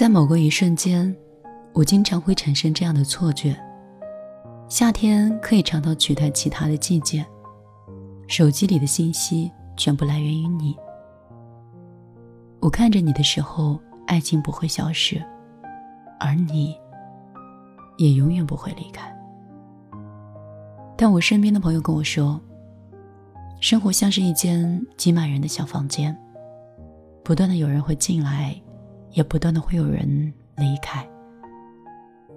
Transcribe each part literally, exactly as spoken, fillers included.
在某个一瞬间，我经常会产生这样的错觉：夏天可以尝到取代其他的季节，手机里的信息全部来源于你。我看着你的时候，爱情不会消失，而你也永远不会离开。但我身边的朋友跟我说，生活像是一间挤满人的小房间，不断的有人会进来，也不断的会有人离开。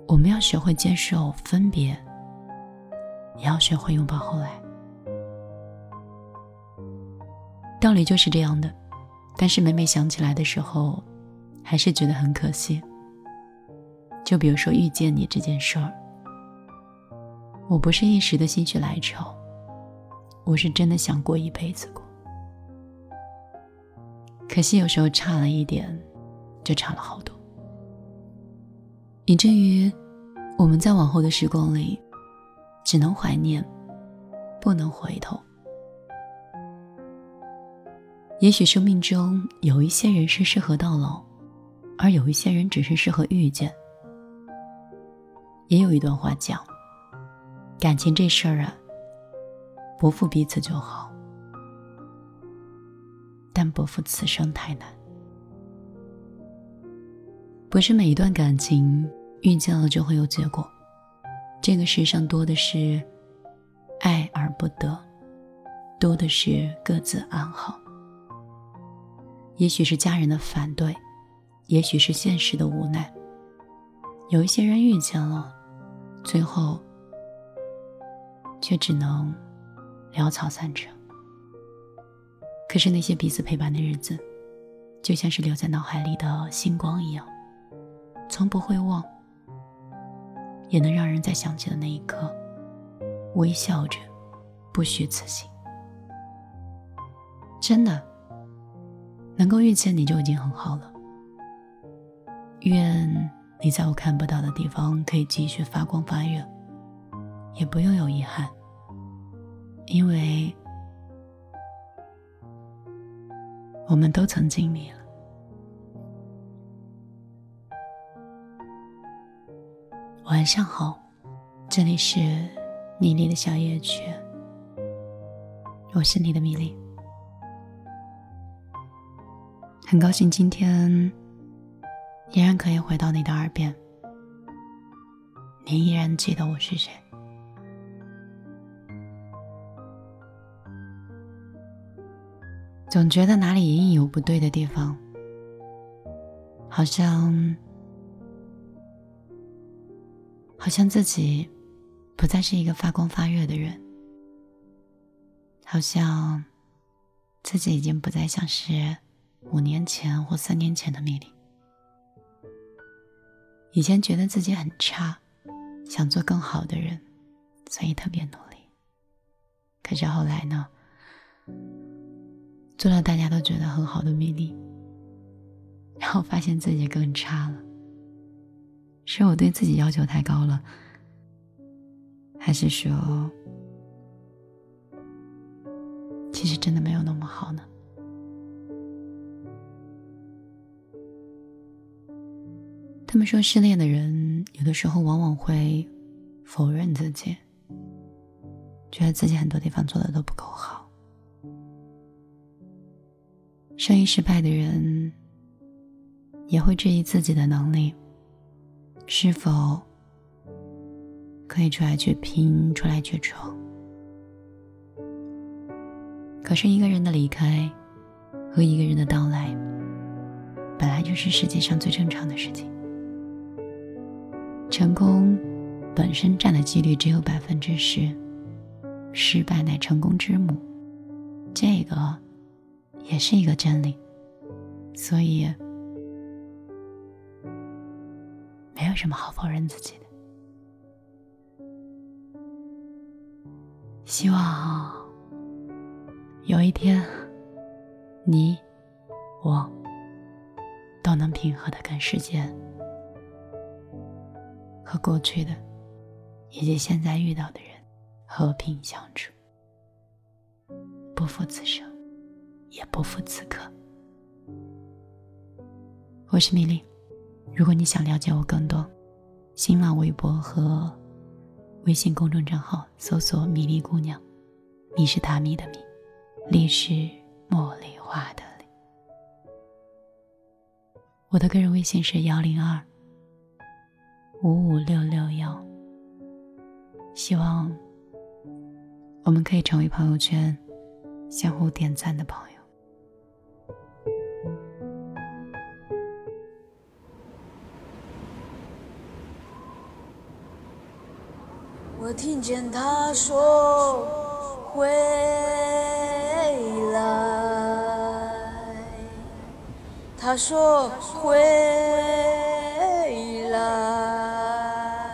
我们要学会接受分别，也要学会拥抱后来。道理就是这样的，但是每每想起来的时候，还是觉得很可惜。就比如说遇见你这件事儿，我不是一时的心血来潮，我是真的想过一辈子过。可惜有时候差了一点，就差了好多，以至于我们在往后的时光里，只能怀念，不能回头。也许生命中有一些人是适合到老，而有一些人只是适合遇见。也有一段话讲，感情这事儿啊，不负彼此就好，但不负此生太难。不是每一段感情遇见了就会有结果，这个世上多的是爱而不得，多的是各自安好。也许是家人的反对，也许是现实的无奈，有一些人遇见了，最后却只能潦草散场。可是那些彼此陪伴的日子，就像是留在脑海里的星光一样，从不会忘，也能让人在想起的那一刻微笑着不虚此行。真的能够遇见你就已经很好了，愿你在我看不到的地方可以继续发光发热，也不用有遗憾，因为我们都曾经历了。晚上好，这里是米粒的小夜曲，我是你的米粒。很高兴今天依然可以回到你的耳边，你依然记得我是谁。总觉得哪里隐隐有不对的地方，好像好像自己不再是一个发光发热的人，好像自己已经不再像是五年前或三年前的米粒。以前觉得自己很差，想做更好的人，所以特别努力。可是后来呢，做了大家都觉得很好的米粒，然后发现自己更差了。是我对自己要求太高了，还是说其实真的没有那么好呢？他们说失恋的人有的时候往往会否认自己，觉得自己很多地方做的都不够好。生意失败的人也会质疑自己的能力，是否可以出来去拼，出来去闯。可是一个人的离开和一个人的到来，本来就是世界上最正常的事情。成功本身占的几率只有百分之十，失败乃成功之母，这个也是一个真理，所以没有什么好否认自己的。希望有一天，你我都能平和地跟时间和过去的以及现在遇到的人和平相处，不负此生，也不负此刻。我是米粒，如果你想了解我更多，新浪微博和微信公众账号搜索米粒姑娘，米是塔米的米，粒是茉莉花的粒。我的个人微信是幺零二五五六六幺，希望我们可以成为朋友圈相互点赞的朋友。我听见他说回来，他说回来，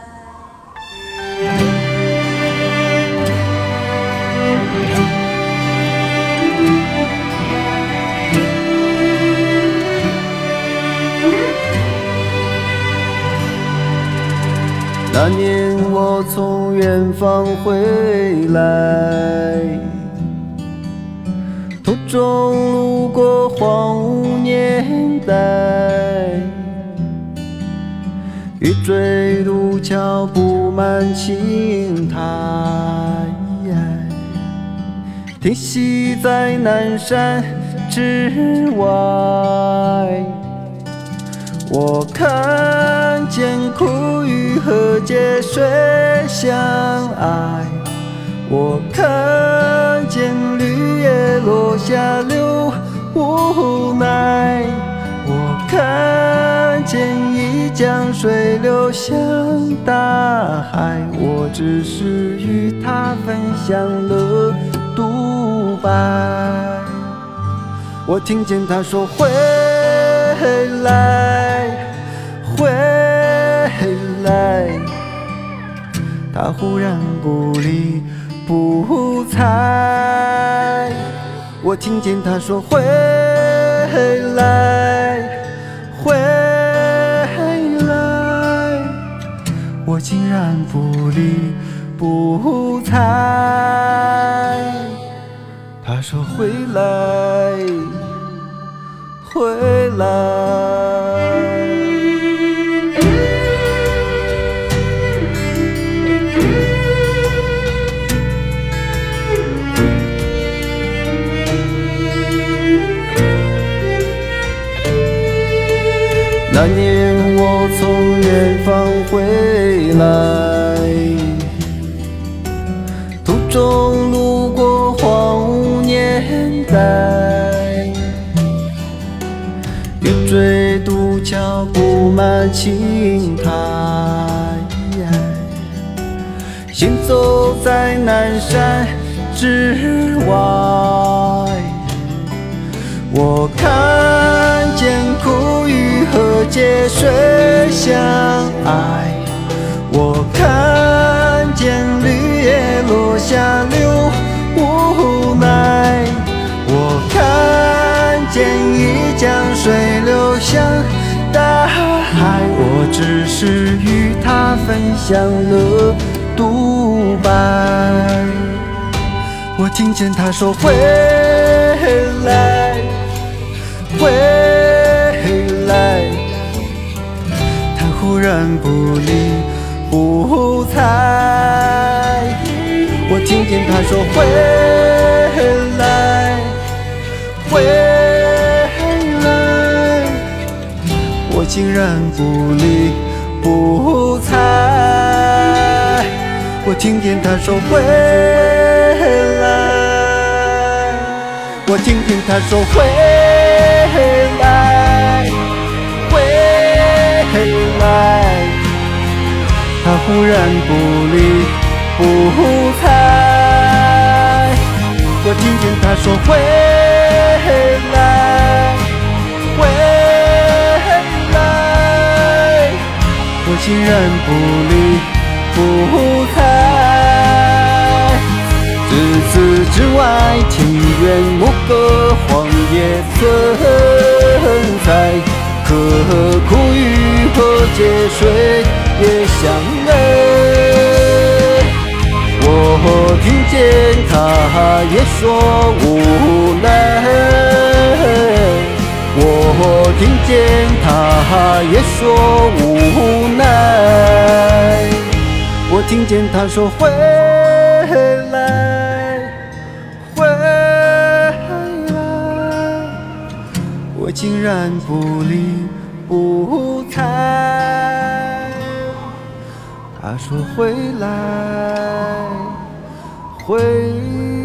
那年我从远方回来，途中路过荒芜年代，雨坠路桥布满青苔，停息在南山之外。我看见苦雨和节水相爱，我看见绿叶落下流无奈，我看见一江水流向大海，我只是与他分享了独白。我听见他说回来，回来，他忽然不理不睬。我听见他说回来，回来，我竟然不理不睬。他说回来，回来。那年我从远方回来，途中路过荒芜年代，雨坠渡桥布满青苔，行走在南山之外，我看见苦雨和节水相爱，我看见绿叶落下流无奈，我看见一江水流向大海，我只是与他分享了独白。我听见他说回来，回来，他忽然不理不睬。我听见他说回来，回来，我竟然不理不睬。我听见他说回来，我听见他说回来，回来，他忽然不理不睬。我听见他说回来，回来，我竟然不理不睬。只此之外，庭院牧歌，荒野存在，可苦雨和节水也相爱。我听见他也说无奈，我听见他也说无奈，我听见他说回来，回来，我竟然不理不睬。他说回来，回来。